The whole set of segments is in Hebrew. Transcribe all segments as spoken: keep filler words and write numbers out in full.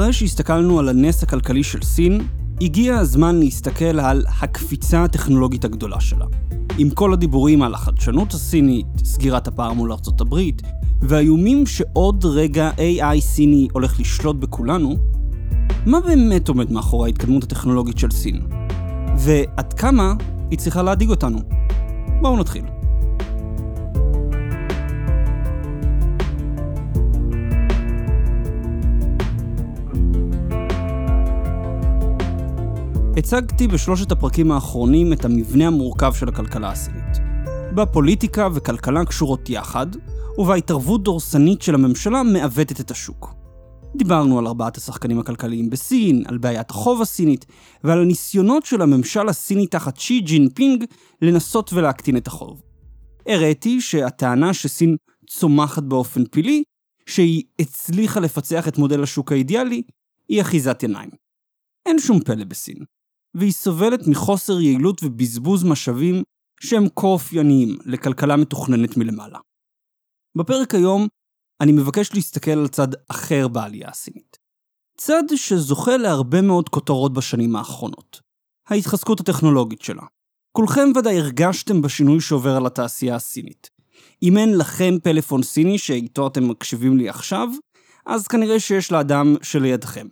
אחרי שהסתכלנו על הנס הכלכלי של סין, הגיע הזמן להסתכל על הקפיצה הטכנולוגית הגדולה שלה. עם כל הדיבורים על החדשנות הסינית, סגירת הפער מול ארצות הברית, והאיומים שעוד רגע איי איי סיני הולך לשלוט בכולנו, מה באמת עומד מאחורי ההתקדמות הטכנולוגית של סין? ועד כמה היא צריכה להדאיג אותנו? בואו נתחיל. הצגתי בשלושת הפרקים האחרונים את המבנה המורכב של הכלכלה הסינית. בפוליטיקה וכלכלה קשורות יחד, ובהתערבות דורסנית של הממשלה מעוותת את השוק. דיברנו על ארבעת השחקנים הכלכליים בסין, על בעיית החוב הסינית, ועל הניסיונות של הממשל הסיני תחת שי ג'ינפינג לנסות ולהקטין את החוב. הראיתי שהטענה שסין צומחת באופן פילי, שהיא הצליחה לפצח את מודל השוק האידיאלי, היא אחיזת עיניים. אין שום פלא בסין, והיא סובלת מחוסר יעילות ובזבוז משאבים שהם כאופייניים לכלכלה מתוכננת מלמעלה. בפרק היום אני מבקש להסתכל על צד אחר בעלייה הסינית. צד שזוכה להרבה מאוד כותרות בשנים האחרונות. ההתחזקות הטכנולוגית שלה. כולכם ודאי הרגשתם בשינוי שעובר על התעשייה הסינית. אם אין לכם פלאפון סיני שאיתו אתם מקשיבים לי עכשיו, אז כנראה שיש לאדם שלידכם.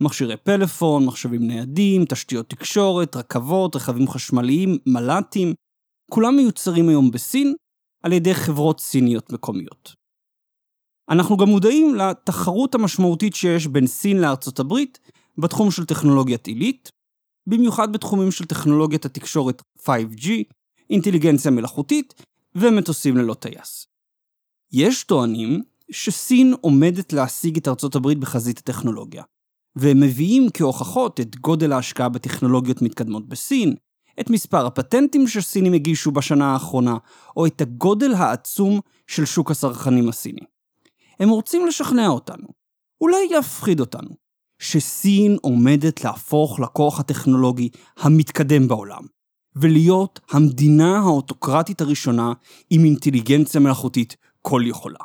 מכשירי פלאפון, מחשבים ניידים, תשתיות תקשורת, רכבות, רכבים חשמליים, מלאטים, כולם מיוצרים היום בסין על ידי חברות סיניות מקומיות. אנחנו גם מודעים לתחרות המשמעותית שיש בין סין לארצות הברית בתחום של טכנולוגיית עילית, במיוחד בתחומים של טכנולוגיית התקשורת פייב ג'י, אינטליגנציה מלאכותית ומטוסים ללא טייס. יש טוענים שסין עומדת להשיג את ארצות הברית בחזית הטכנולוגיה, והם מביאים כהוכחות את גודל ההשקעה בטכנולוגיות מתקדמות בסין, את מספר הפטנטים שסינים הגישו בשנה האחרונה, או את הגודל העצום של שוק הסרחנים הסיני. הם רוצים לשכנע אותנו, אולי להפחיד אותנו, שסין עומדת להפוך לכוח הטכנולוגי המתקדם בעולם, ולהיות המדינה האוטוקרטית הראשונה עם אינטליגנציה מלאכותית כל יכולה.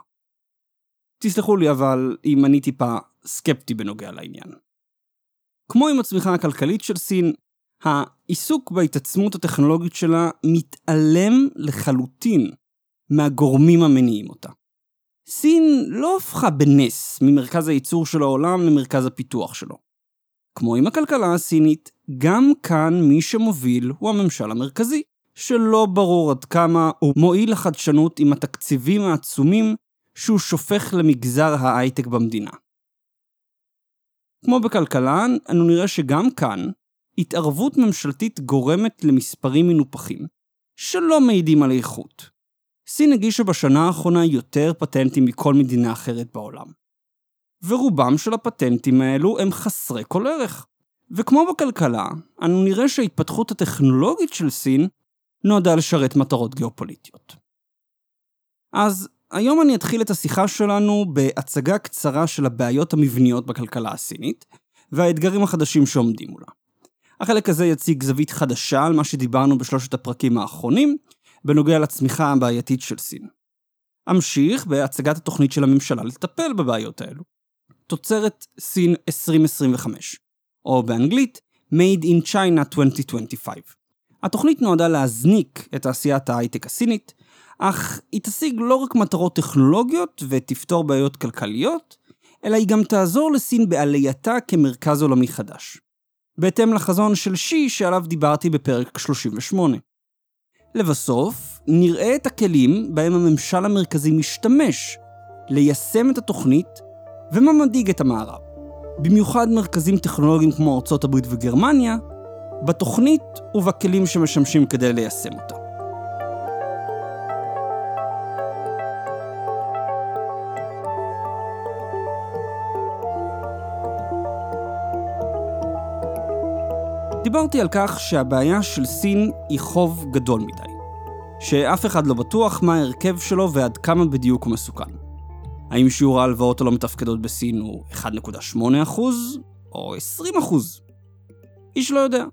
תסלחו לי אבל אם אני טיפה סקפטי בנוגע לעניין. כמו עם הצמיחה הכלכלית של סין, העיסוק בהתעצמות הטכנולוגית שלה מתעלם לחלוטין מהגורמים המניעים אותה. סין לא הפכה בנס ממרכז הייצור של העולם למרכז הפיתוח שלו. כמו עם הכלכלה הסינית, גם כאן מי שמוביל הוא הממשל המרכזי, שלא ברור עד כמה הוא מועיל לחדשנות עם התקציבים העצומים שהוא שופך למגזר ההייטק במדינה. כמו בכלכלה, אנו נראה שגם כאן, התערבות ממשלתית גורמת למספרים מנופחים, שלא מעידים על איכות. סין הגישה בשנה האחרונה יותר פטנטים מכל מדינה אחרת בעולם. ורובם של הפטנטים האלו הם חסרי כל ערך. וכמו בכלכלה, אנו נראה שההתפתחות הטכנולוגית של סין נועדה לשרת מטרות גיאופוליטיות. אז היום אני אתחיל את השיחה שלנו בהצגה קצרה של הבעיות המבניות בכלכלה הסינית, והאתגרים החדשים שעומדים מולה. החלק הזה יציג זווית חדשה על מה שדיברנו בשלושת הפרקים האחרונים, בנוגע לצמיחה הבעייתית של סין. אמשיך בהצגת התוכנית של הממשלה לטפל בבעיות האלו. תוצרת סין עשרים עשרים וחמש, או באנגלית Made in China עשרים עשרים וחמש. התוכנית נועדה להזניק את תעשיית ההייטק הסינית, אך היא תשיג לא רק מטרות טכנולוגיות ותפתור בעיות כלכליות, אלא היא גם תעזור לסין בעלייתה כמרכז עולמי חדש. בהתאם לחזון של שי שעליו דיברתי בפרק שלושים ושמונה. לבסוף, נראה את הכלים בהם הממשל המרכזי משתמש ליישם את התוכנית ומה מדאיג את המערב. במיוחד מרכזים טכנולוגיים כמו ארצות הברית וגרמניה, בתוכנית ובכלים שמשמשים כדי ליישם אותה. דיברתי על כך שהבעיה של סין היא חוב גדול מדי, שאף אחד לא בטוח מה ההרכב שלו ועד כמה בדיוק הוא מסוכן. האם שיעור ההלוואות הלא מתפקדות בסין הוא אחד נקודה שמונה אחוז או עשרים אחוז? איש לא יודע.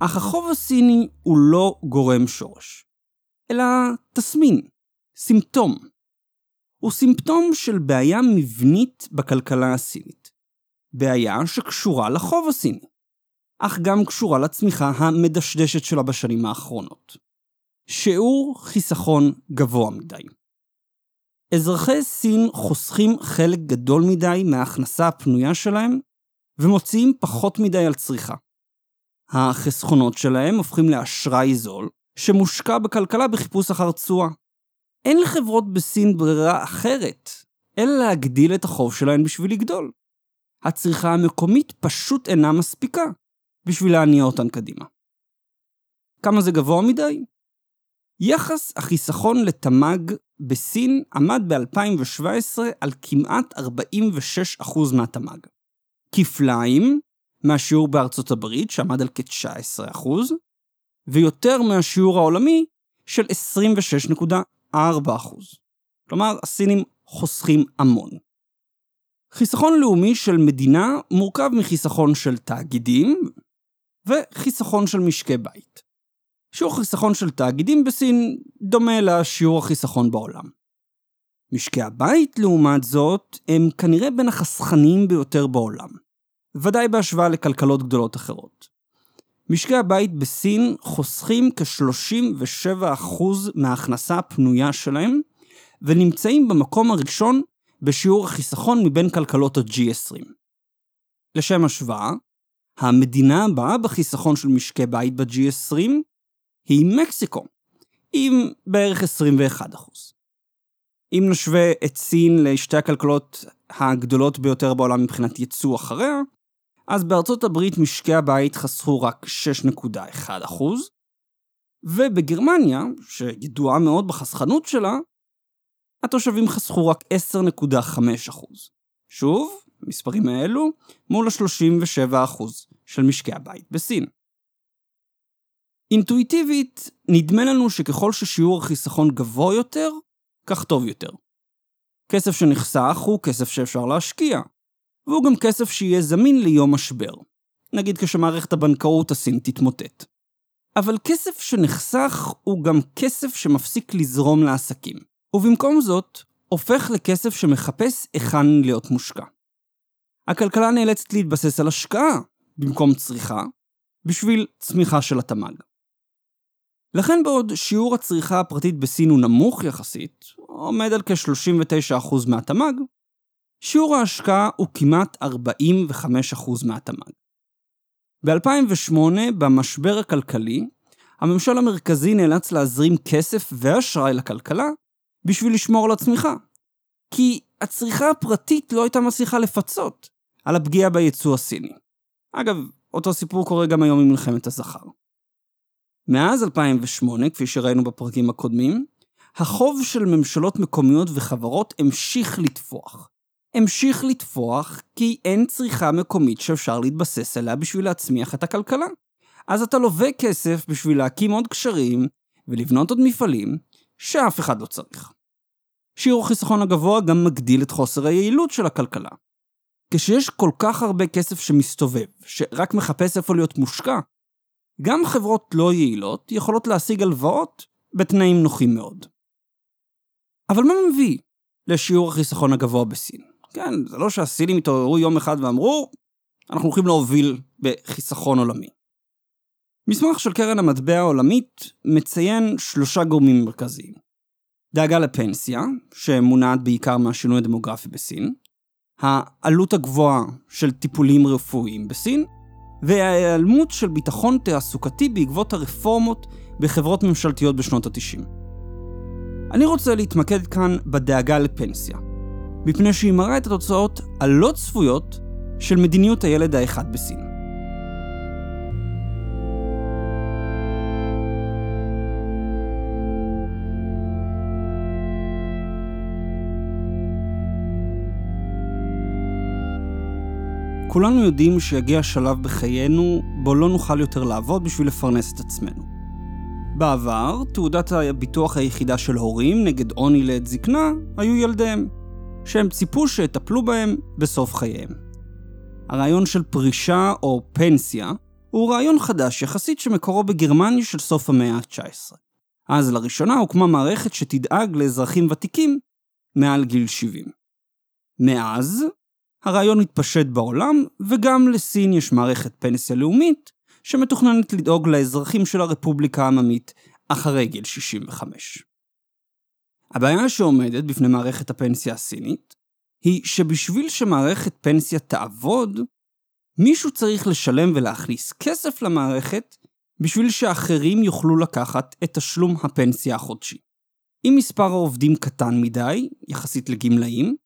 אך החוב הסיני הוא לא גורם שורש, אלא תסמין, סימפטום. הוא סימפטום של בעיה מבנית בכלכלה הסינית. בעיה שקשורה לחוב הסיני, אך גם קשורה לצמיחה המדשדשת שלה בשנים האחרונות. שיעור חיסכון גבוה מדי. אזרחי סין חוסכים חלק גדול מדי מההכנסה הפנויה שלהם, ומוציאים פחות מדי על צריכה. החסכונות שלהם הופכים לאשראי זול, שמושקע בכלכלה בחיפוש אחר תשואה. אין לחברות בסין ברירה אחרת, אלא להגדיל את החוב שלהן בשביל לגדול. הצריכה המקומית פשוט אינה מספיקה, בשביל להניע אותן קדימה. כמה זה גבוה מדי? יחס החיסכון לתמ"ג בסין עמד ב-אלפיים שבע עשרה על כמעט ארבעים ושש אחוז מהתמ"ג. כפליים מהשיעור בארצות הברית שעמד על כ-תשע עשרה אחוז, ויותר מהשיעור העולמי של עשרים ושש נקודה ארבע אחוז. כלומר, הסינים חוסכים המון. חיסכון לאומי של מדינה מורכב מחיסכון של תאגידים וחיסכון של משקי בית. שיעור חיסכון של תאגידים בסין דומה לשיעור החיסכון בעולם. משקי הבית, לעומת זאת, הם כנראה בין החסכניים ביותר בעולם. ודאי בהשוואה לכלכלות גדולות אחרות. משקי הבית בסין חוסכים כ-שלושים ושבע אחוז מההכנסה הפנויה שלהם, ונמצאים במקום הראשון בשיעור החיסכון מבין כלכלות ה-ג'י עשרים. לשם השוואה, המדינה הבאה בחיסכון של משקי בית ב-ג'י עשרים היא מקסיקו, עם בערך עשרים ואחד אחוז. אם נשווה את סין לשתי הכלכלות הגדולות ביותר בעולם מבחינת ייצוא אחריה, אז בארצות הברית משקי הבית חסכו רק שש נקודה אחת אחוז, ובגרמניה, שידועה מאוד בחסכנות שלה, התושבים חסכו רק עשר נקודה חמש אחוז. שוב, מספרים האלו מול ה-שלושים ושבע אחוז של משקי הבית בסין. אינטואיטיבית, נדמה לנו שככל ששיעור החיסכון גבוה יותר, כך טוב יותר. כסף שנחסך הוא כסף שאפשר להשקיע, והוא גם כסף שיהיה זמין ליום משבר. נגיד כשמערכת הבנקאות הסין תתמוטט. אבל כסף שנחסך הוא גם כסף שמפסיק לזרום לעסקים, ובמקום זאת הופך לכסף שמחפש איכן להיות מושקע. הכלכלה נאלצת להתבסס על השקעה, במקום צריכה, בשביל צמיחה של התמ"ג. לכן בעוד שיעור הצריכה הפרטית בסין הוא נמוך יחסית, עומד על כ-שלושים ותשע אחוז מהתמ"ג, שיעור ההשקעה הוא כמעט ארבעים וחמישה אחוז מהתמ"ג. ב-אלפיים ושמונה, במשבר הכלכלי, הממשל המרכזי נאלץ להזרים כסף ואשראי לכלכלה בשביל לשמור על הצמיחה, כי הצריכה הפרטית לא הייתה מצליחה לפצות על הפגיעה בייצוא הסיני. אגב, אותו סיפור קורה גם היום עם מלחמת הזכר. מאז אלפיים ושמונה, כפי שראינו בפרקים הקודמים, החוב של ממשלות מקומיות וחברות המשיך לתפוח. המשיך לתפוח כי אין צריכה מקומית שאפשר להתבסס עליה בשביל להצמיח את הכלכלה. אז אתה לווה כסף בשביל להקים עוד קשרים ולבנות עוד מפעלים שאף אחד לא צריך. שיעור חיסכון הגבוה גם מגדיל את חוסר היעילות של הכלכלה. כשיש כל כך הרבה כסף שמסתובב, שרק מחפש איפה להיות מושקע, גם חברות לא יעילות יכולות להשיג הלוואות בתנאים נוחים מאוד. אבל מה מביא לשיעור החיסכון הגבוה בסין? כן, זה לא שהסינים התעוררו יום אחד ואמרו, אנחנו הולכים להוביל בחיסכון עולמי. מסמך של קרן המטבע העולמית מציין שלושה גורמים מרכזיים. דאגה לפנסיה, שמונעת בעיקר מהשינוי הדמוגרפי בסין, העלות הגבוהה של טיפולים רפואיים בסין, וההיעלמות של ביטחון תעסוקתי בעקבות הרפורמות בחברות ממשלתיות בשנות ה-תשעים. אני רוצה להתמקד כאן בדאגה לפנסיה, מפני שהיא מראה את התוצאות הלא צפויות של מדיניות הילד האחד בסין. כולנו יודעים שיגיע שלב בחיינו בו לא נוכל יותר לעבוד בשביל לפרנס את עצמנו. בעבר, תעודת הביטוח היחידה של הורים נגד עוני לעת זקנה היו ילדיהם, שהם ציפו שיטפלו בהם בסוף חייהם. הרעיון של פרישה או פנסיה הוא רעיון חדש יחסית שמקורו בגרמניה של סוף המאה ה-תשע עשרה. אז לראשונה הוקמה מערכת שתדאג לאזרחים ותיקים מעל גיל שבעים. מאז, הרעיון התפשט בעולם, וגם לסין יש מערכת פנסיה לאומית, שמתוכננת לדאוג לאזרחים של הרפובליקה העממית אחרי גיל שישים וחמש. הבעיה שעומדת בפני מערכת הפנסיה הסינית, היא שבשביל שמערכת פנסיה תעבוד, מישהו צריך לשלם ולהכניס כסף למערכת, בשביל שאחרים יוכלו לקחת את תשלום הפנסיה החודשי. אם מספר העובדים קטן מדי, יחסית לגמלאים,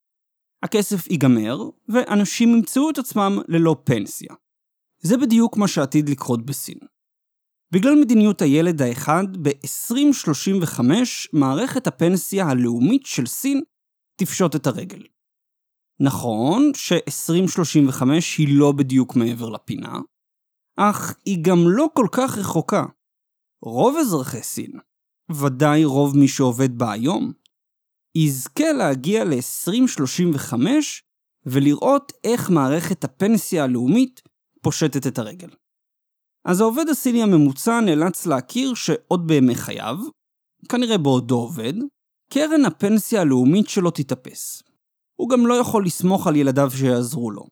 הכסף ייגמר, ואנשים ימצאו את עצמם ללא פנסיה. זה בדיוק מה שעתיד לקרות בסין. בגלל מדיניות הילד האחד, ב-עשרים שלושים וחמש מערכת הפנסיה הלאומית של סין תפשוט את הרגל. נכון ש-עשרים שלושים וחמש היא לא בדיוק מעבר לפינה, אך היא גם לא כל כך רחוקה. רוב אזרחי סין, ודאי רוב מי שעובד בה היום, יזכה להגיע ל-עשרים שלושים וחמש ולראות איך מערכת הפנסיה הלאומית פושטת את הרגל. אז העובד הסיני הממוצע נאלץ להכיר שעוד בימי חייו, כנראה בעודו עובד, קרן הפנסיה הלאומית שלו תתאפס. הוא גם לא יכול לסמוך על ילדיו שיעזרו לו.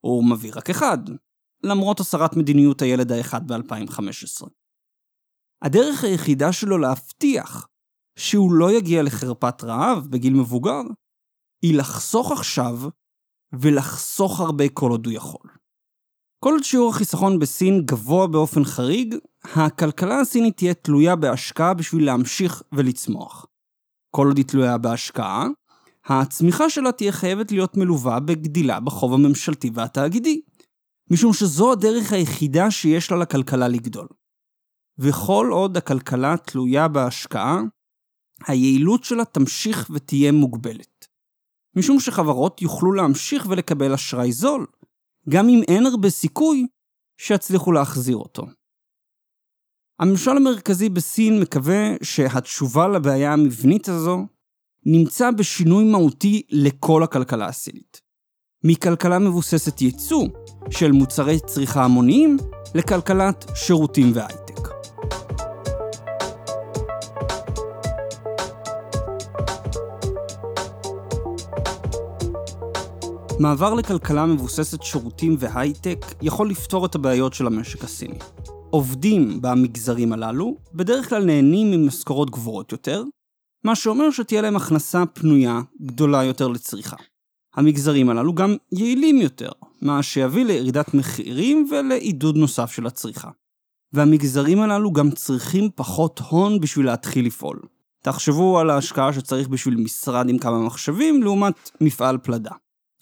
הוא מביא רק אחד, למרות הסרת מדיניות הילד האחד ב-אלפיים וחמש עשרה. הדרך היחידה שלו להבטיח שהוא לא יגיע לחרפת רעב בגיל מבוגר, היא לחסוך עכשיו ולחסוך הרבה כל עוד הוא יכול. כל עוד שיעור החיסכון בסין גבוה באופן חריג, הכלכלה הסינית תהיה תלויה בהשקעה בשביל להמשיך ולצמוח. כל עוד היא תלויה בהשקעה, הצמיחה שלה תהיה חייבת להיות מלווה בגדילה בחוב הממשלתי והתאגידי, משום שזו הדרך היחידה שיש לה לכלכלה לגדול. וכל עוד הכלכלה תלויה בהשקעה, היעילות שלה תמשיך ותהיה מוגבלת. משום שחברות יוכלו להמשיך ולקבל אשראי זול, גם אם אין הרבה סיכוי שיצליחו להחזיר אותו. הממשל המרכזי בסין מקווה שהתשובה לבעיה המבנית הזו נמצא בשינוי מהותי לכל הכלכלה הסינית. מכלכלה מבוססת ייצוא של מוצרי צריכה המוניים לכלכלת שירותים והייטק. מעבר לכלכלה מבוססת שירותים והייטק יכול לפתור את הבעיות של המשק הסיני. עובדים במגזרים הללו בדרך כלל נהנים ממשכורות גבוהות יותר, מה שאומר שתהיה להם הכנסה פנויה גדולה יותר לצריכה. המגזרים הללו גם יעילים יותר, מה שיביא לירידת מחירים ולעידוד נוסף של הצריכה. והמגזרים הללו גם צריכים פחות הון בשביל להתחיל לפעול. תחשבו על ההשקעה שצריך בשביל משרד עם כמה מחשבים לעומת מפעל פלדה.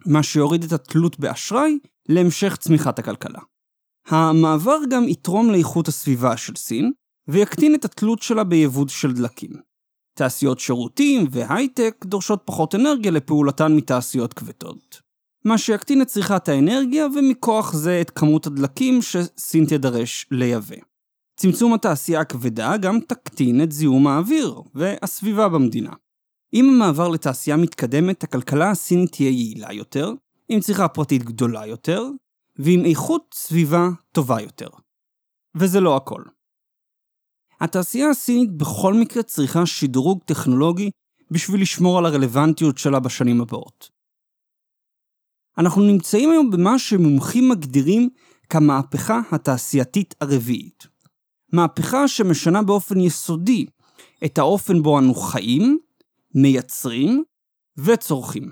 מה שיוריד את התלות באשראי להמשך צמיחת הכלכלה. המעבר גם יתרום לאיכות הסביבה של סין, ויקטין את התלות שלה ביבוד של דלקים. תעשיות שירותים והייטק דורשות פחות אנרגיה לפעולתן מתעשיות כבדות. מה שיקטין את צריכת האנרגיה ומכוח זה את כמות הדלקים שסין תדרש לייבא. צמצום התעשייה הכבדה גם תקטין את זיהום האוויר והסביבה במדינה. עם המעבר לתעשייה מתקדמת, הכלכלה הסינית תהיה יעילה יותר, עם צריכה פרטית גדולה יותר, ועם איכות סביבה טובה יותר. וזה לא הכל. התעשייה הסינית בכל מקרה צריכה שדרוג טכנולוגי בשביל לשמור על הרלוונטיות שלה בשנים הבאות. אנחנו נמצאים היום במה שמומחים מגדירים כמהפכה התעשייתית הרביעית. מהפכה שמשנה באופן יסודי את האופן בו אנו חיים, מייצרים וצורכים.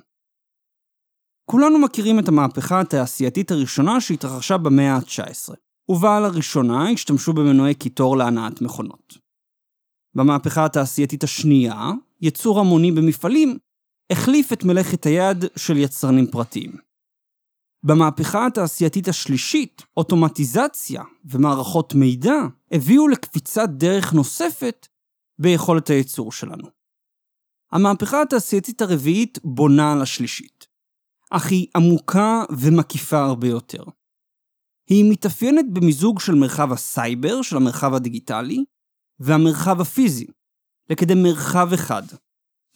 כולנו מכירים את המהפכה התעשייתית הראשונה שהתרחשה במאה ה-התשע עשרה, ובה לראשונה השתמשו במנועי קיטור להנעת מכונות. במהפכה התעשייתית השנייה, ייצור המוני במפעלים החליף את מלאכת היד של יצרנים פרטיים. במהפכה התעשייתית השלישית, אוטומטיזציה ומערכות מידע הביאו לקפיצת דרך נוספת ביכולת הייצור שלנו. המהפכה התעשייתית הרביעית בונה על השלישית, אך היא עמוקה ומקיפה הרבה יותר. היא מתאפיינת במיזוג של מרחב הסייבר, של המרחב הדיגיטלי, והמרחב הפיזי, לכדי מרחב אחד,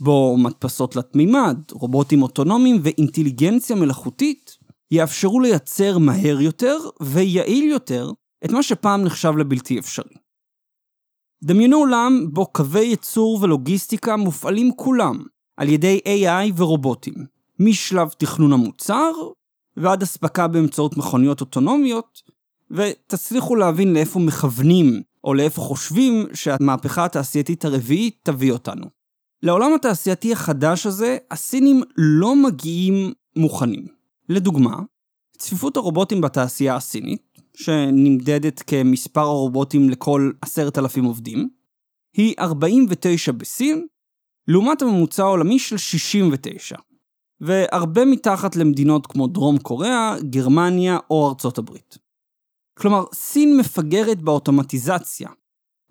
בו מדפסות תלת מימד, רובוטים אוטונומיים ואינטליגנציה מלאכותית, יאפשרו לייצר מהר יותר ויעיל יותר את מה שפעם נחשב לבלתי אפשרי. דמיינו עולם בו קווי ייצור ולוגיסטיקה מופעלים כולם על ידי איי איי ורובוטים, משלב תכנון המוצר ועד הספקה באמצעות מכוניות אוטונומיות, ותצליחו להבין לאיפה מכוונים או לאיפה חושבים שהמהפכה התעשייתית הרביעית תביא אותנו. לעולם התעשייתי החדש הזה, הסינים לא מגיעים מוכנים. לדוגמה, צפיפות הרובוטים בתעשייה הסינית, שנמדדת כמספר הרובוטים לכל עשרת אלפים עובדים, היא ארבעים ותשע בסין, לעומת הממוצע העולמי של שישים ותשע, והרבה מתחת למדינות כמו דרום קוריאה, גרמניה או ארצות הברית. כלומר, סין מפגרת באוטומטיזציה,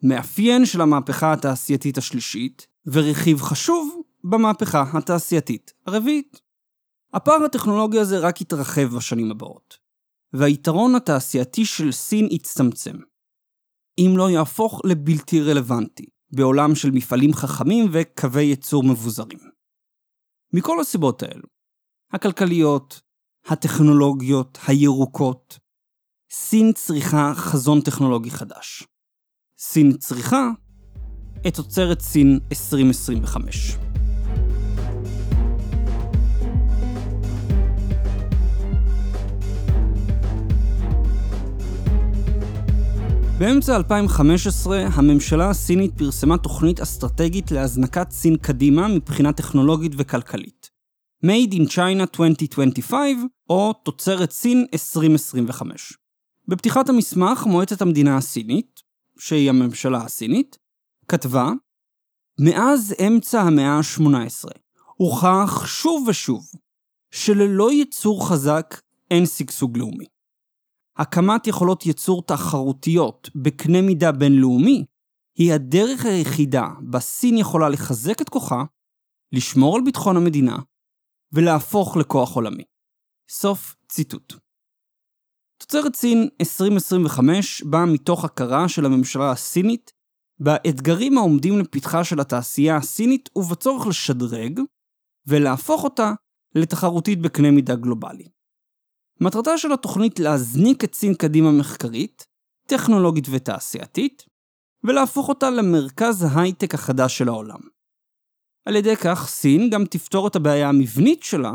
מאפיין של המהפכה התעשייתית השלישית, ורכיב חשוב במהפכה התעשייתית הרביעית. הפער הטכנולוגי הזה רק התרחב בשנים הבאות, והיתרון התעשייתי של סין הצטמצם, אם לא יהפוך לבלתי רלוונטי, בעולם של מפעלים חכמים וקווי ייצור מבוזרים. מכל הסיבות האלו, הכלכליות, הטכנולוגיות, הירוקות, סין צריכה חזון טכנולוגי חדש. סין צריכה את תוצרת סין עשרים עשרים וחמש. באמצע אלפיים וחמש עשרה, הממשלה הסינית פרסמה תוכנית אסטרטגית להזנקת סין קדימה מבחינה טכנולוגית וכלכלית. Made in China עשרים עשרים וחמש, או תוצרת סין עשרים עשרים וחמש. בפתיחת המסמך, מועצת המדינה הסינית, שהיא הממשלה הסינית, כתבה, מאז אמצע המאה ה-שמונה עשרה, הוכח שוב ושוב, שללא ייצור חזק אין שגשוג לאומי. הקמת יכולות ייצור תחרותיות בקנה מידה בינלאומי היא הדרך היחידה בסין יכולה לחזק את כוחה, לשמור על ביטחון המדינה ולהפוך לכוח עולמי. סוף ציטוט. תוצרת סין עשרים עשרים וחמש באה מתוך הכרה של הממשלה הסינית באתגרים העומדים לפתחה של התעשייה הסינית ובצורך לשדרג ולהפוך אותה לתחרותית בקנה מידה גלובלי. מטרתה של התוכנית להזניק את סין קדימה מחקרית, טכנולוגית ותעשייתית, ולהפוך אותה למרכז ההייטק החדש של העולם. על ידי כך, סין גם תפתור את הבעיה המבנית שלה,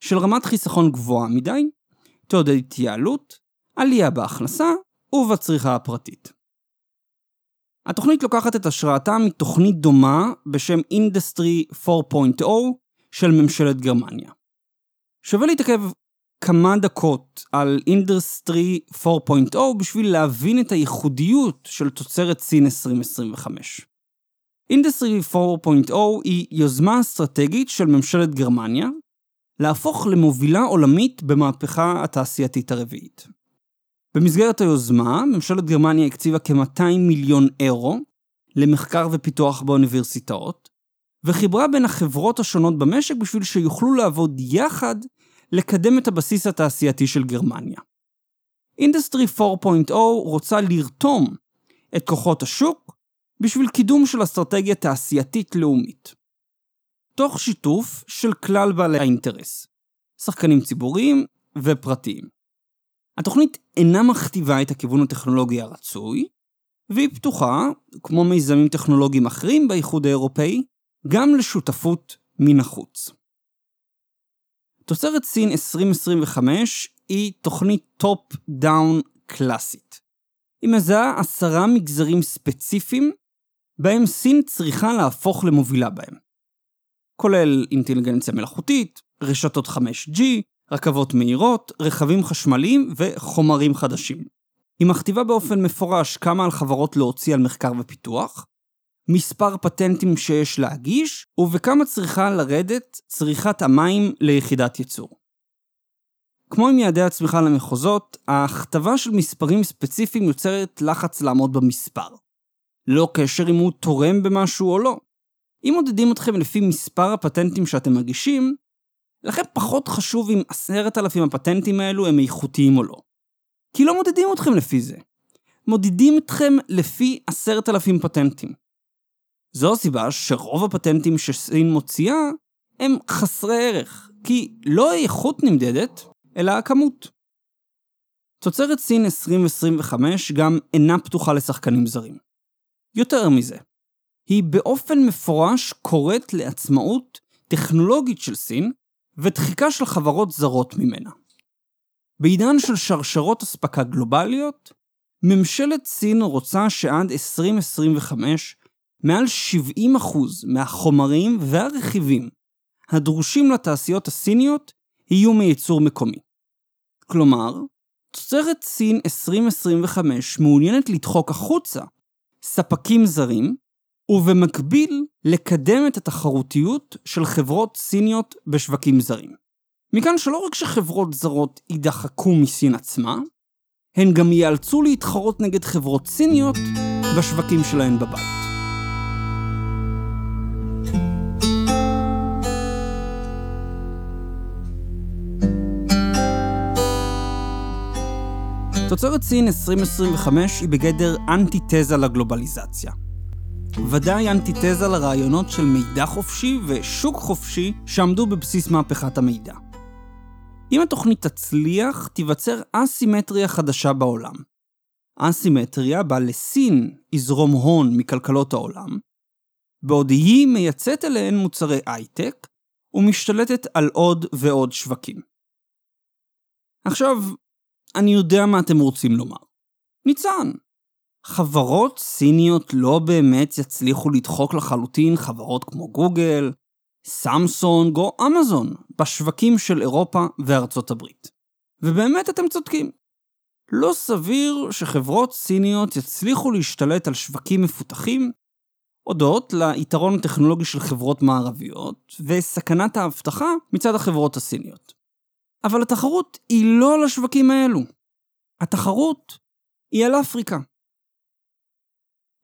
של רמת חיסכון גבוהה מדי, תעודד התייעלות, עלייה בהכנסה ובצריכה הפרטית. התוכנית לוקחת את השראתה מתוכנית דומה בשם Industry ארבע נקודה אפס של ממשלת גרמניה. שווה להתעכב כמה דקות על Industry ארבע נקודה אפס בשביל להבין את הייחודיות של תוצרת סין עשרים עשרים וחמש. Industry ארבע נקודה אפס היא יוזמה אסטרטגית של ממשלת גרמניה להפוך למובילה עולמית במהפכה התעשייתית הרביעית. במסגרת היוזמה, ממשלת גרמניה הקציבה כ-מאתיים מיליון אירו למחקר ופיתוח באוניברסיטאות, וחיברה בין החברות השונות במשק בשביל שיוכלו לעבוד יחד לקדם את הבסיס התעשייתי של גרמניה. אינדסטרי ארבע נקודה אפס רוצה לרתום את כוחות השוק בשביל קידום של אסטרטגיה תעשייתית לאומית, תוך שיתוף של כלל בעלי האינטרס, שחקנים ציבוריים ופרטיים. התוכנית אינה מכתיבה את הכיוון הטכנולוגי הרצוי, והיא פתוחה, כמו מיזמים טכנולוגיים אחרים באיחוד האירופאי, גם לשותפות מן החוץ. תוצרת סין עשרים עשרים וחמש היא תוכנית טופ-דאון קלאסית. היא מזהה עשרה מגזרים ספציפיים, בהם סין צריכה להפוך למובילה בהם. כולל אינטליגנציה מלאכותית, רשתות חמש ג'י, רכבות מהירות, רכבים חשמליים וחומרים חדשים. היא מכתיבה באופן מפורש כמה על חברות להוציא על מחקר ופיתוח, מספר פטנטים שיש להגיש, ובכמה צריכה לרדת צריכת המים ליחידת ייצור. כמו עם יעדי הצמיחה למחוזות, ההכתבה של מספרים ספציפיים יוצרת לחץ לעמוד במספר. לא קשר אם הוא תורם במשהו או לא. אם מודדים אתכם לפי מספר הפטנטים שאתם מגישים, לכם פחות חשוב אם עשרת אלפים הפטנטים האלו הם איכותיים או לא. כי לא מודדים אתכם לפי זה. מודדים אתכם לפי עשרת אלפים פטנטים. זו הסיבה שרוב הפטנטים שסין מוציאה הם חסרי ערך, כי לא האיכות נמדדת, אלא הכמות. תוצרת סין עשרים עשרים וחמש גם אינה פתוחה לשחקנים זרים. יותר מזה, היא באופן מפורש קוראת לעצמאות טכנולוגית של סין ודחיקה של חברות זרות ממנה. בעידן של שרשרות הספקה גלובליות, ממשלת סין רוצה שעד עשרים עשרים וחמש מעל שבעים אחוז מהחומרים והרכיבים הדרושים לתעשיות הסיניות יהיו מייצור מקומי. כלומר, תוצרת סין עשרים עשרים וחמש מעוניינת לדחוק החוצה ספקים זרים, ובמקביל לקדם את התחרותיות של חברות סיניות בשווקים זרים. מכאן שלא רק שחברות זרות יידחקו מסין עצמה, הן גם ייאלצו להתחרות נגד חברות סיניות בשווקים שלהן בבית. תוצרת סין עשרים עשרים וחמש היא בגדר אנטיתזה לגלובליזציה. ודאי אנטיתזה לרעיונות של מידע חופשי ושוק חופשי שעמדו בבסיס מהפכת המידע. אם התוכנית תצליח, תיווצר אסימטריה חדשה בעולם. אסימטריה בה לסין יזרום הון מכלכלות העולם, בעוד היא מייצאת אליהן מוצרי הייטק ומשתלטת על עוד ועוד שווקים. עכשיו, אני יודע מה אתם רוצים לומר. ניצן, חברות סיניות לא באמת יצליחו לדחוק לחלוטין חברות כמו גוגל, סמסונג או אמזון בשווקים של אירופה וארצות הברית. ובאמת אתם צודקים. לא סביר שחברות סיניות יצליחו להשתלט על שווקים מפותחים, הודות ליתרון הטכנולוגי של חברות מערביות וסכנת ההבטחה מצד החברות הסיניות. אבל התחרות היא לא על השווקים האלו. התחרות היא על אפריקה.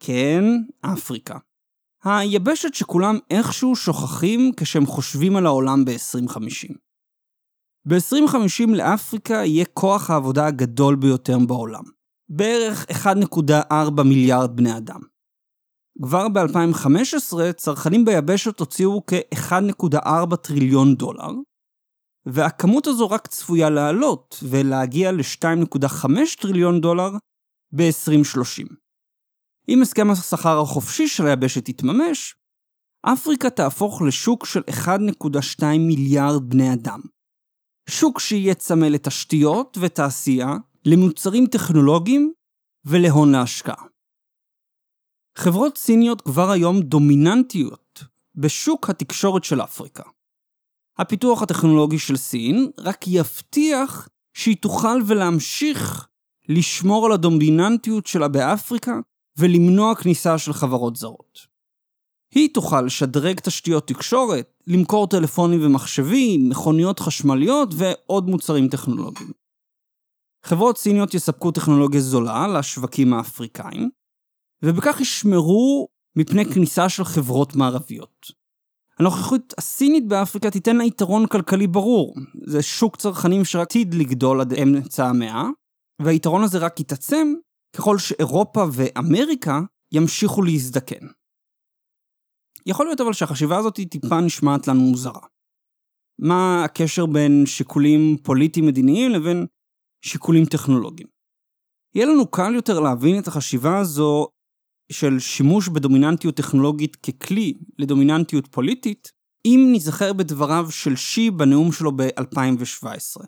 כן, אפריקה. היבשת שכולם איכשהו שוכחים כשהם חושבים על העולם ב-עשרים חמישים. ב-עשרים חמישים לאפריקה יהיה כוח העבודה הגדול ביותר בעולם. בערך אחד נקודה ארבע מיליארד בני אדם. כבר ב-אלפיים וחמש עשרה צרכנים ביבשת הוציאו כ-אחד נקודה ארבע טריליון דולר, והכמות הזו רק צפויה לעלות ולהגיע ל-שתיים נקודה חמש טריליון דולר ב-עשרים שלושים. אם הסכם השכר החופשי של היבשת יתממש, אפריקה תהפוך לשוק של אחד נקודה שתיים מיליארד בני אדם. שוק שיהיה צמא לתשתיות ותעשייה, למוצרים טכנולוגיים ולהון להשקעה. חברות סיניות כבר היום דומיננטיות בשוק התקשורת של אפריקה. הפיתוח הטכנולוגי של סין רק יבטיח שהיא תוכל ולהמשיך לשמור על הדומיננטיות שלה באפריקה ולמנוע כניסה של חברות זרות. היא תוכל לשדרג תשתיות תקשורת, למכור טלפונים ומחשבים, מכוניות חשמליות ועוד מוצרים טכנולוגיים. חברות סיניות יספקו טכנולוגיה זולה לשווקים האפריקאים, ובכך ישמרו מפני כניסה של חברות מערביות. הנוכחות הסינית באפריקה תיתן לה יתרון כלכלי ברור. זה שוק צרכנים שרק עתיד לגדול עד אמצע המאה, והיתרון הזה רק יתעצם ככל שאירופה ואמריקה ימשיכו להזדקן. יכול להיות אבל שהחשיבה הזאת היא טיפה נשמעת לנו מוזרה. מה הקשר בין שיקולים פוליטיים מדיניים לבין שיקולים טכנולוגיים? יהיה לנו קל יותר להבין את החשיבה הזו של שימוש בדומיננטיות טכנולוגית ככלי לדומיננטיות פוליטית, אם נזכר בדבריו של שי בנאום שלו ב-אלפיים שבע עשרה.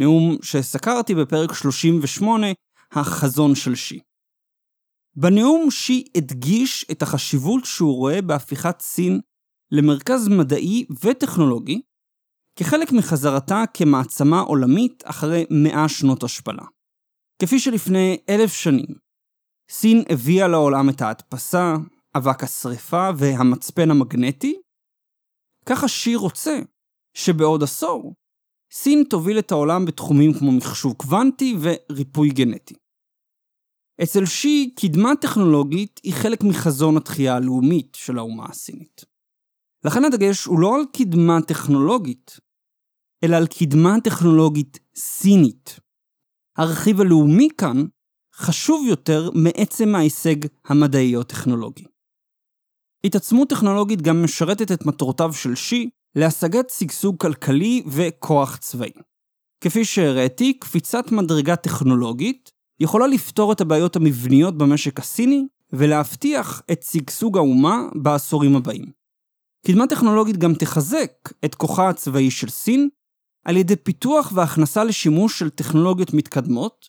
נאום שסקרתי בפרק שלושים ושמונה, החזון של שי. בנאום שי הדגיש את החשיבות שהוא רואה בהפיכת סין למרכז מדעי וטכנולוגי, כחלק מחזרתה כמעצמה עולמית אחרי מאה שנות השפלה. כפי שלפני אלף שנים, סין הביאה לעולם את ההדפסה, אבק השריפה והמצפן המגנטי. ככה שי רוצה שבעוד עשור, סין תוביל את העולם בתחומים כמו מחשוב קוונטי וריפוי גנטי. אצל שי, קדמה טכנולוגית היא חלק מחזון התחייה הלאומית של האומה הסינית. לכן הדגש הוא לא על קדמה טכנולוגית, אלא על קדמה טכנולוגית סינית. הרכיב הלאומי כאן חשוב יותר מעצם ההישג המדעי או טכנולוגי. התעצמות טכנולוגית גם משרתת את מטרותיו של שי להשגת סגסוג כלכלי וכוח צבאי. כפי שהראיתי, קפיצת מדרגה טכנולוגית יכולה לפתור את הבעיות המבניות במשק הסיני ולהבטיח את סגסוג האומה בעשורים הבאים. קדמה טכנולוגית גם תחזק את כוחה הצבאי של סין על ידי פיתוח והכנסה לשימוש של טכנולוגיות מתקדמות,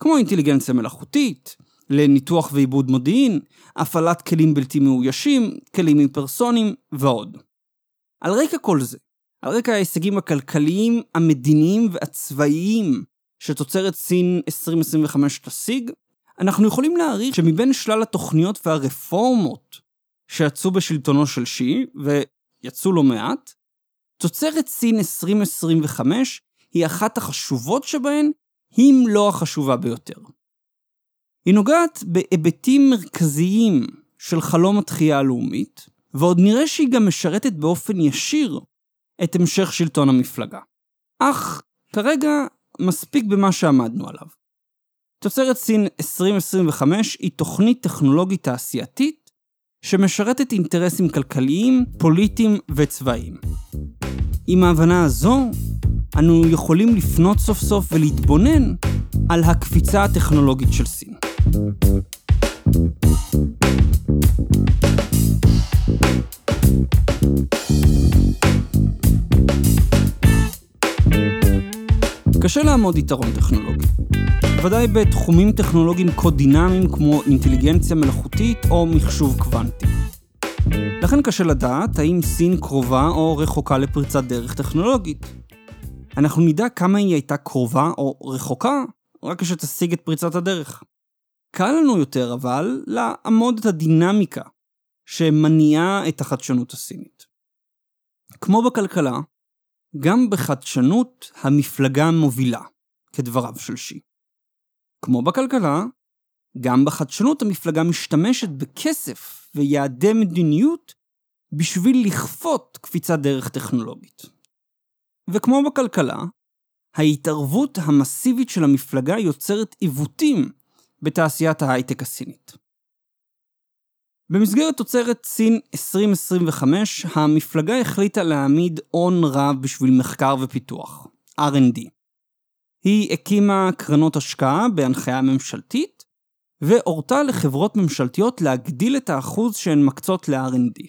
כמו אינטליגנציה מלאכותית, לניתוח ועיבוד מודיעין, הפעלת כלים בלתי מאוישים, כלים אימפרסונים ועוד. על רקע כל זה, על רקע ההישגים הכלכליים, המדיניים והצבאיים שתוצרת סין עשרים עשרים וחמש תשיג, אנחנו יכולים להעריך שמבין שלל התוכניות והרפורמות שיצאו בשלטונו של שי, ויצאו לו מעט, תוצרת סין עשרים עשרים וחמש היא אחת החשובות שבהן, אם לא החשובה ביותר. היא נוגעת בהיבטים מרכזיים של חלום התחייה הלאומית, ועוד נראה שהיא גם משרתת באופן ישיר את המשך שלטון המפלגה. אך כרגע מספיק במה שעמדנו עליו. תוצרת סין עשרים עשרים וחמש היא תוכנית טכנולוגית תעשייתית שמשרתת אינטרסים כלכליים, פוליטיים וצבאיים. עם ההבנה הזו, אנו יכולים לפנות סוף סוף ולהתבונן על הקפיצה הטכנולוגית של סין. קשה לעמוד יתרון טכנולוגי, ודאי בתחומים טכנולוגיים קודינמיים כמו אינטליגנציה מלאכותית או מחשוב קוונטי. לכן קשה לדעת האם סין קרובה או רחוקה לפריצת דרך טכנולוגית. אנחנו נדע כמה היא הייתה קרובה או רחוקה, רק כשתשיג את פריצת הדרך. קל לנו יותר אבל לעמוד את הדינמיקה שמניעה את החדשנות הסינית. כמו בכלכלה, גם בחדשנות המפלגה מובילה, כדבריו של שי. כמו בכלכלה, גם בחדשנות המפלגה משתמשת בכסף ויעדי מדיניות בשביל לכפות קפיצת דרך טכנולוגית. וכמו בכלכלה, ההתערבות המסיבית של המפלגה יוצרת עיוותים בתעשיית ההייטק הסינית. במסגרת תוצרת סין עשרים עשרים וחמש, המפלגה החליטה להעמיד הון רב בשביל מחקר ופיתוח, אר אנד די. היא הקימה קרנות השקעה בהנחיה ממשלתית, והורתה לחברות ממשלתיות להגדיל את האחוז שהן מקצות ל-אר אנד די.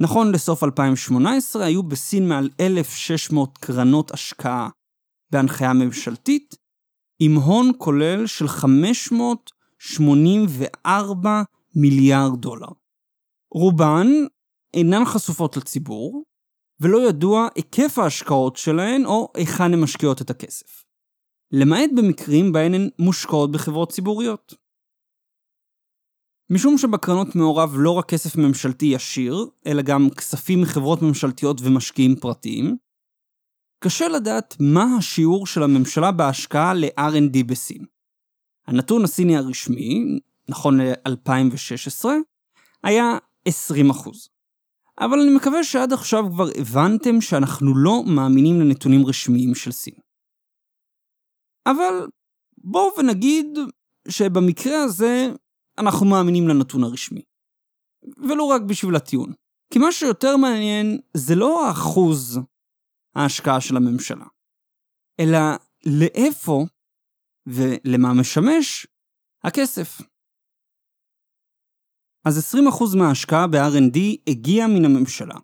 נכון לסוף אלפיים שמונה עשרה, היו בסין מעל אלף שש מאות קרנות השקעה בהנחיה ממשלתית, עם הון כולל של חמש מאות שמונים וארבע מיליארד דולר. רובן אינן חשופות לציבור, ולא ידוע היקף ההשקעות שלהן או היכן הן משקיעות את הכסף. למעט במקרים בהן הן מושקעות בחברות ציבוריות. משום שבקרנות מעורב לא רק כסף ממשלתי ישיר, אלא גם כספים מחברות ממשלתיות ומשקיעים פרטיים, קשה לדעת מה השיעור של הממשלה בהשקעה ל-אר אנד די בסין. הנתון הסיני הרשמי, נכון ל-אלפיים שש עשרה, היה עשרים אחוז. אבל אני מקווה שעד עכשיו כבר הבנתם שאנחנו לא מאמינים לנתונים רשמיים של סין. אבל בואו ונגיד שבמקרה הזה אנחנו מאמינים לנתון הרשמי. ולא רק בשביל הטיעון. כי מה שיותר מעניין זה לא האחוז ההשקעה של הממשלה, אלא לאיפה ולמה משמש הכסף. אז עשרים אחוז מההשקעה ב-אר אנד די הגיע מן הממשלה,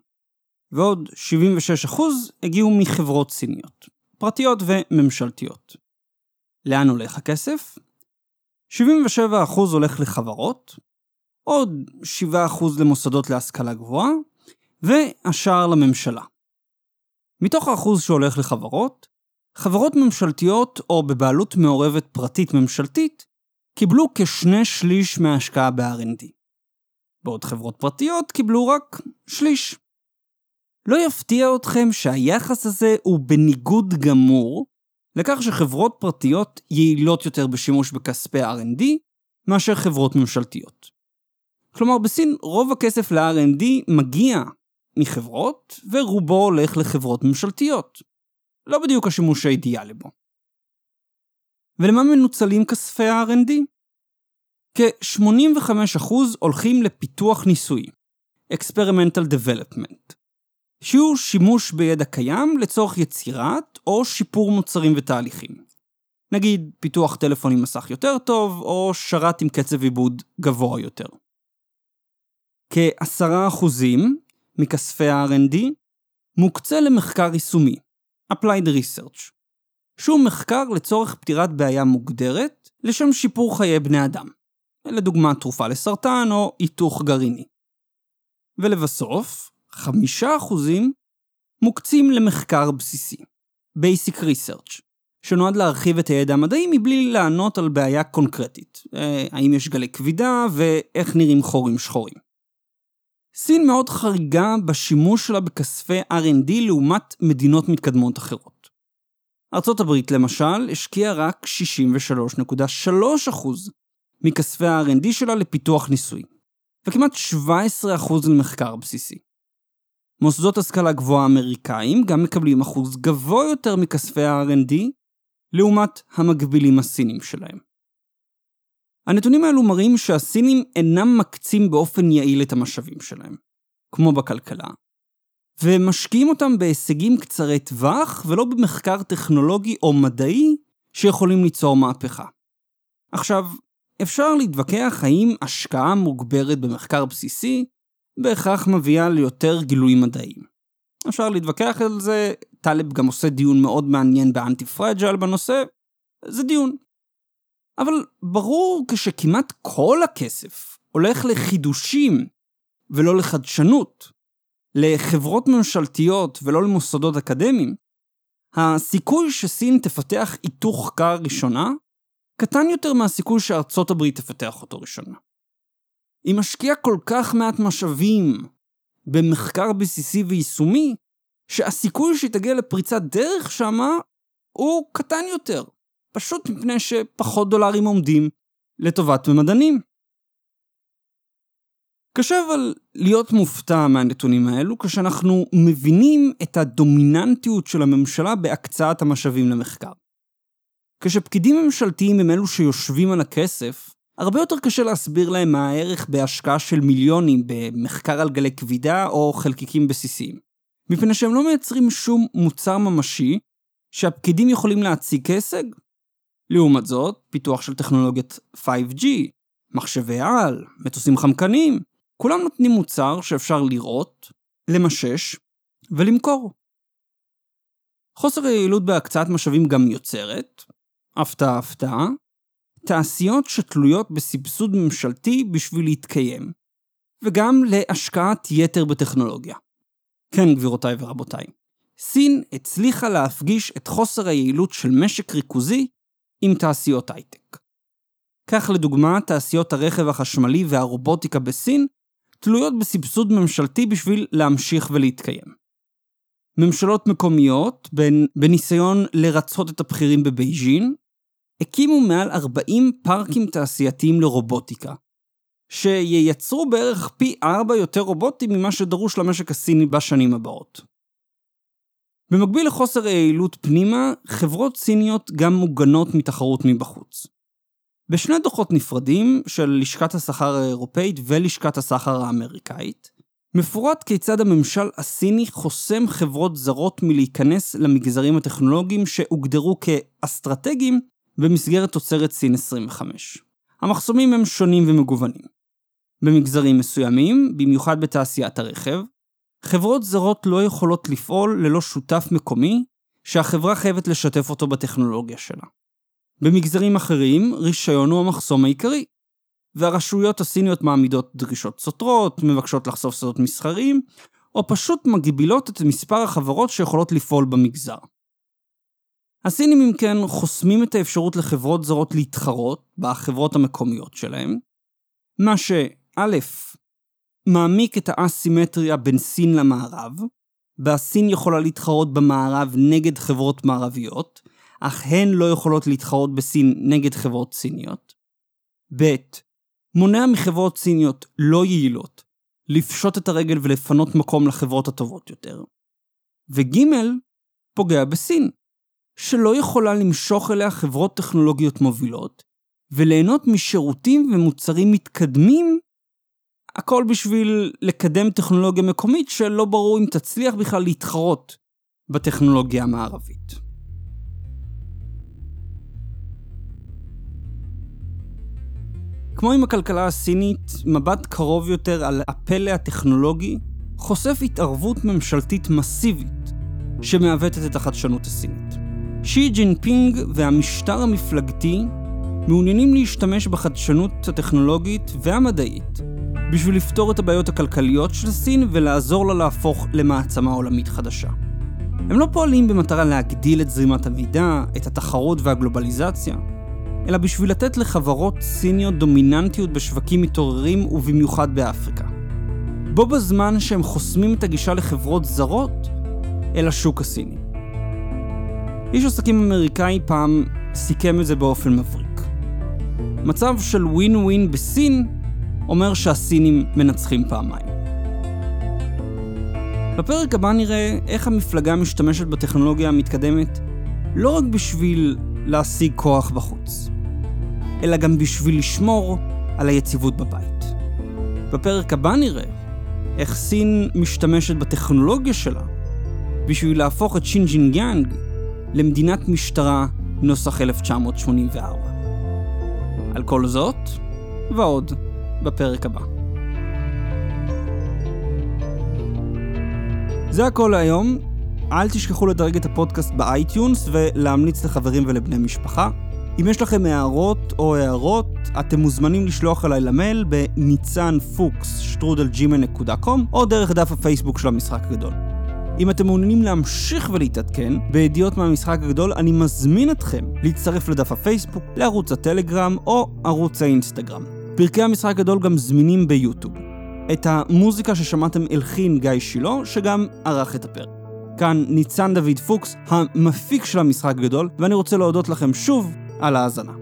ועוד שבעים ושש אחוז הגיעו מחברות סיניות, פרטיות וממשלתיות. לאן הולך הכסף? שבעים ושבע אחוז הולך לחברות, עוד שבעה אחוז למוסדות להשכלה גבוהה, והשאר לממשלה. מתוך האחוז שהולך לחברות, חברות ממשלתיות או בבעלות מעורבת פרטית ממשלתית, קיבלו כשני שליש מההשקעה ב-אר אנד די. בעוד חברות פרטיות קיבלו רק שליש. לא יפתיע אתכם שהיחס הזה הוא בניגוד גמור, לכך שחברות פרטיות יעילות יותר בשימוש בכספי אר אנד די, מאשר חברות ממשלתיות. כלומר, בסין רוב הכסף ל-אר אנד די מגיע מחברות, ורובו הולך לחברות ממשלתיות. לא בדיוק השימוש האידיאלי בו. ולמה מנוצלים כספי ה-אר אנד די? כ-שמונים וחמישה אחוז הולכים לפיתוח ניסוי, experimental development, שהוא שימוש בידע קיים לצורך יצירת או שיפור מוצרים ותהליכים. נגיד, פיתוח טלפון עם מסך יותר טוב, או שרת עם קצב עיבוד גבוה יותר. כ-עשרה אחוזים מכספי ה-אר אנד די מוקצה למחקר יישומי, Applied Research. שום מחקר לצורך פתירת בעיה מוגדרת לשם שיפור חיי בני אדם. לדוגמה תרופה לסרטן או היתוך גרעיני. ולבסוף, חמישה אחוזים מוקצים למחקר בסיסי, Basic Research, שנועד להרחיב את הידע המדעי מבלי לענות על בעיה קונקרטית. האם יש גלי כבידה ואיך נראים חורים שחורים. סין מאוד חריגה בשימוש שלה בכספי אר אנד די לעומת מדינות מתקדמות אחרות. ארצות הברית למשל השקיעה רק שישים ושלוש נקודה שלוש אחוז מכספי ה-אר אנד די שלה לפיתוח ניסוי, וכמעט שבע עשרה אחוז למחקר בסיסי. מוסדות השכלה גבוהה אמריקאים גם מקבלים אחוז גבוה יותר מכספי ה-אר אנד די לעומת המקבילים הסינים שלהם. הנתונים האלו מראים שהסינים אינם מקצים באופן יעיל את המשאבים שלהם, כמו בכלכלה, ומשקיעים אותם בהישגים קצרי טווח ולא במחקר טכנולוגי או מדעי שיכולים ליצור מהפכה. עכשיו, אפשר להתווכח האם השקעה מוגברת במחקר בסיסי בהכרח מביאה ליותר גילוי מדעיים. אפשר להתווכח על זה, טלב גם עושה דיון מאוד מעניין באנטיפרג'ל בנושא, זה דיון. אבל ברור כשכמעט כל הכסף הולך לחידושים ולא לחדשנות, לחברות ממשלתיות ולא למוסדות אקדמיים, הסיכוי שסין תפתח היתוך קר ראשונה קטן יותר מהסיכוי שארצות הברית תפתח אותו ראשונה. היא משקיעה כל כך מעט משאבים במחקר בסיסי ויישומי, שהסיכוי שהיא תגיע לפריצת דרך שמה הוא קטן יותר. פשוט מפני שפחות דולרים עומדים לטובת מדענים. קשה אבל להיות מופתע מהנתונים האלו, כשאנחנו מבינים את הדומיננטיות של הממשלה בהקצאת המשאבים למחקר. כשפקידים ממשלתיים הם אלו שיושבים על הכסף, הרבה יותר קשה להסביר להם מה הערך בהשקעה של מיליונים במחקר על גלי כבידה או חלקיקים בסיסיים, מפני שהם לא מייצרים שום מוצר ממשי שהפקידים יכולים להציג כהישג. לעומת זאת, פיתוח של טכנולוגיית פייב ג'י, מחשבי על, מטוסים חמקנים, כולם נותנים מוצר שאפשר לראות, למשש ולמכור. חוסר היעילות בהקצאת משאבים גם יוצרת, הפתעה הפתעה, תעשיות שתלויות בסבסוד ממשלתי בשביל להתקיים, וגם להשקעת יתר בטכנולוגיה. כן, גבירותיי ורבותיי, סין הצליחה להפגיש את חוסר היעילות של משק ריכוזי עם תעשיות הייטק. כך לדוגמה, תעשיות הרכב החשמלי והרובוטיקה בסין תלויות בסבסוד ממשלתי בשביל להמשיך ולהתקיים. ממשלות מקומיות, בניסיון לרצות את הבחירים בבייג'ין, הקימו מעל ארבעים פארקים תעשייתיים לרובוטיקה, שייצרו בערך פי ארבע יותר רובוטים ממה שדרוש למשק הסיני בשנים הבאות. במקביל לחוסר היעילות פנימה, חברות סיניות גם מוגנות מתחרות מבחוץ. בשני דוחות נפרדים של לשכת הסחר האירופאית ולשכת הסחר האמריקאית, מפורט כיצד הממשל הסיני חוסם חברות זרות מלהיכנס למגזרים הטכנולוגיים שהוגדרו כאסטרטגיים במסגרת תוצרת סין עשרים וחמש. המחסומים הם שונים ומגוונים. במגזרים מסוימים, במיוחד בתעשיית הרכב, חברות זרות לא יכולות לפעול ללא שותף מקומי שהחברה חייבת לשתף אותו בטכנולוגיה שלה. במגזרים אחרים, רישיון הוא המחסום העיקרי, והרשויות הסיניות מעמידות דרישות סותרות, מבקשות לחשוף סודות מסחרים, או פשוט מגבילות את מספר החברות שיכולות לפעול במגזר. הסינים אם כן חוסמים את האפשרות לחברות זרות להתחרות בחברות המקומיות שלהם, מה שא' מעמיק את האסימטריה בין סין למערב, והסין יכולה להתחרות במערב נגד חברות מערביות, אך הן לא יכולות להתחרות בסין נגד חברות סיניות. ב' מונע מחברות סיניות לא יעילות, לפשוט את הרגל ולפנות מקום לחברות הטובות יותר. וג' פוגע בסין, שלא יכולה למשוך אליה חברות טכנולוגיות מובילות, וליהנות משירותים ומוצרים מתקדמים, הכל בשביל לקדם טכנולוגיה מקומית שלא ברור אם תצליח בכלל להתחרות בטכנולוגיה המערבית. כמו עם הכלכלה הסינית, מבט קרוב יותר על הפלא הטכנולוגי חושף התערבות ממשלתית מסיבית שמעוותת את החדשנות הסינית. שי ג'ינפינג והמשטר המפלגתי מעוניינים להשתמש בחדשנות הטכנולוגית והמדעית בשביל לפתור את הבעיות הכלכליות של סין ולעזור לה להפוך למעצמה עולמית חדשה. הם לא פועלים במטרה להגדיל את זרימת המידע, את התחרות והגלובליזציה, אלא בשביל לתת לחברות סיניות דומיננטיות בשווקים מתעוררים ובמיוחד באפריקה. בו בזמן שהם חוסמים את הגישה לחברות זרות אל השוק הסיני. איש עסקים אמריקאי פעם סיכם את זה באופן מבריק. מצב של ווין ווין בסין אומר שהסינים מנצחים פעמיים. בפרק הבא נראה איך המפלגה משתמשת בטכנולוגיה המתקדמת לא רק בשביל להשיג כוח בחוץ, אלא גם בשביל לשמור על היציבות בבית. בפרק הבא נראה איך סין משתמשת בטכנולוגיה שלה בשביל להפוך את שינג'ינגיאנג למדינת משטרה נוסח אלף תשע מאות שמונים וארבע. על כל זאת ועוד בפרק הבא. זה הכל היום. אל תשכחו לדרג את הפודקאסט באייטיונס ולהמליץ לחברים ולבני משפחה. אם יש לכם הערות או הערות, אתם מוזמנים לשלוח אליי למייל בניצן פוקס שטרודל ג'ימייל נקודה קום או דרך דף הפייסבוק של המשחק הגדול. אם אתם מעוניינים להמשיך ולהתעדכן בידיעות מהמשחק הגדול, אני מזמין אתכם להצטרף לדף הפייסבוק, לערוץ הטלגרם או ערוץ האינסטגרם. פרקי המשחק הגדול גם זמינים ביוטיוב. את המוזיקה ששמעתם אלחין גיא שילו, שגם ערך את הפרק. כאן ניצן דוד פוקס, המפיק של המשחק הגדול, ואני רוצה להודות לכם שוב על ההאזנה.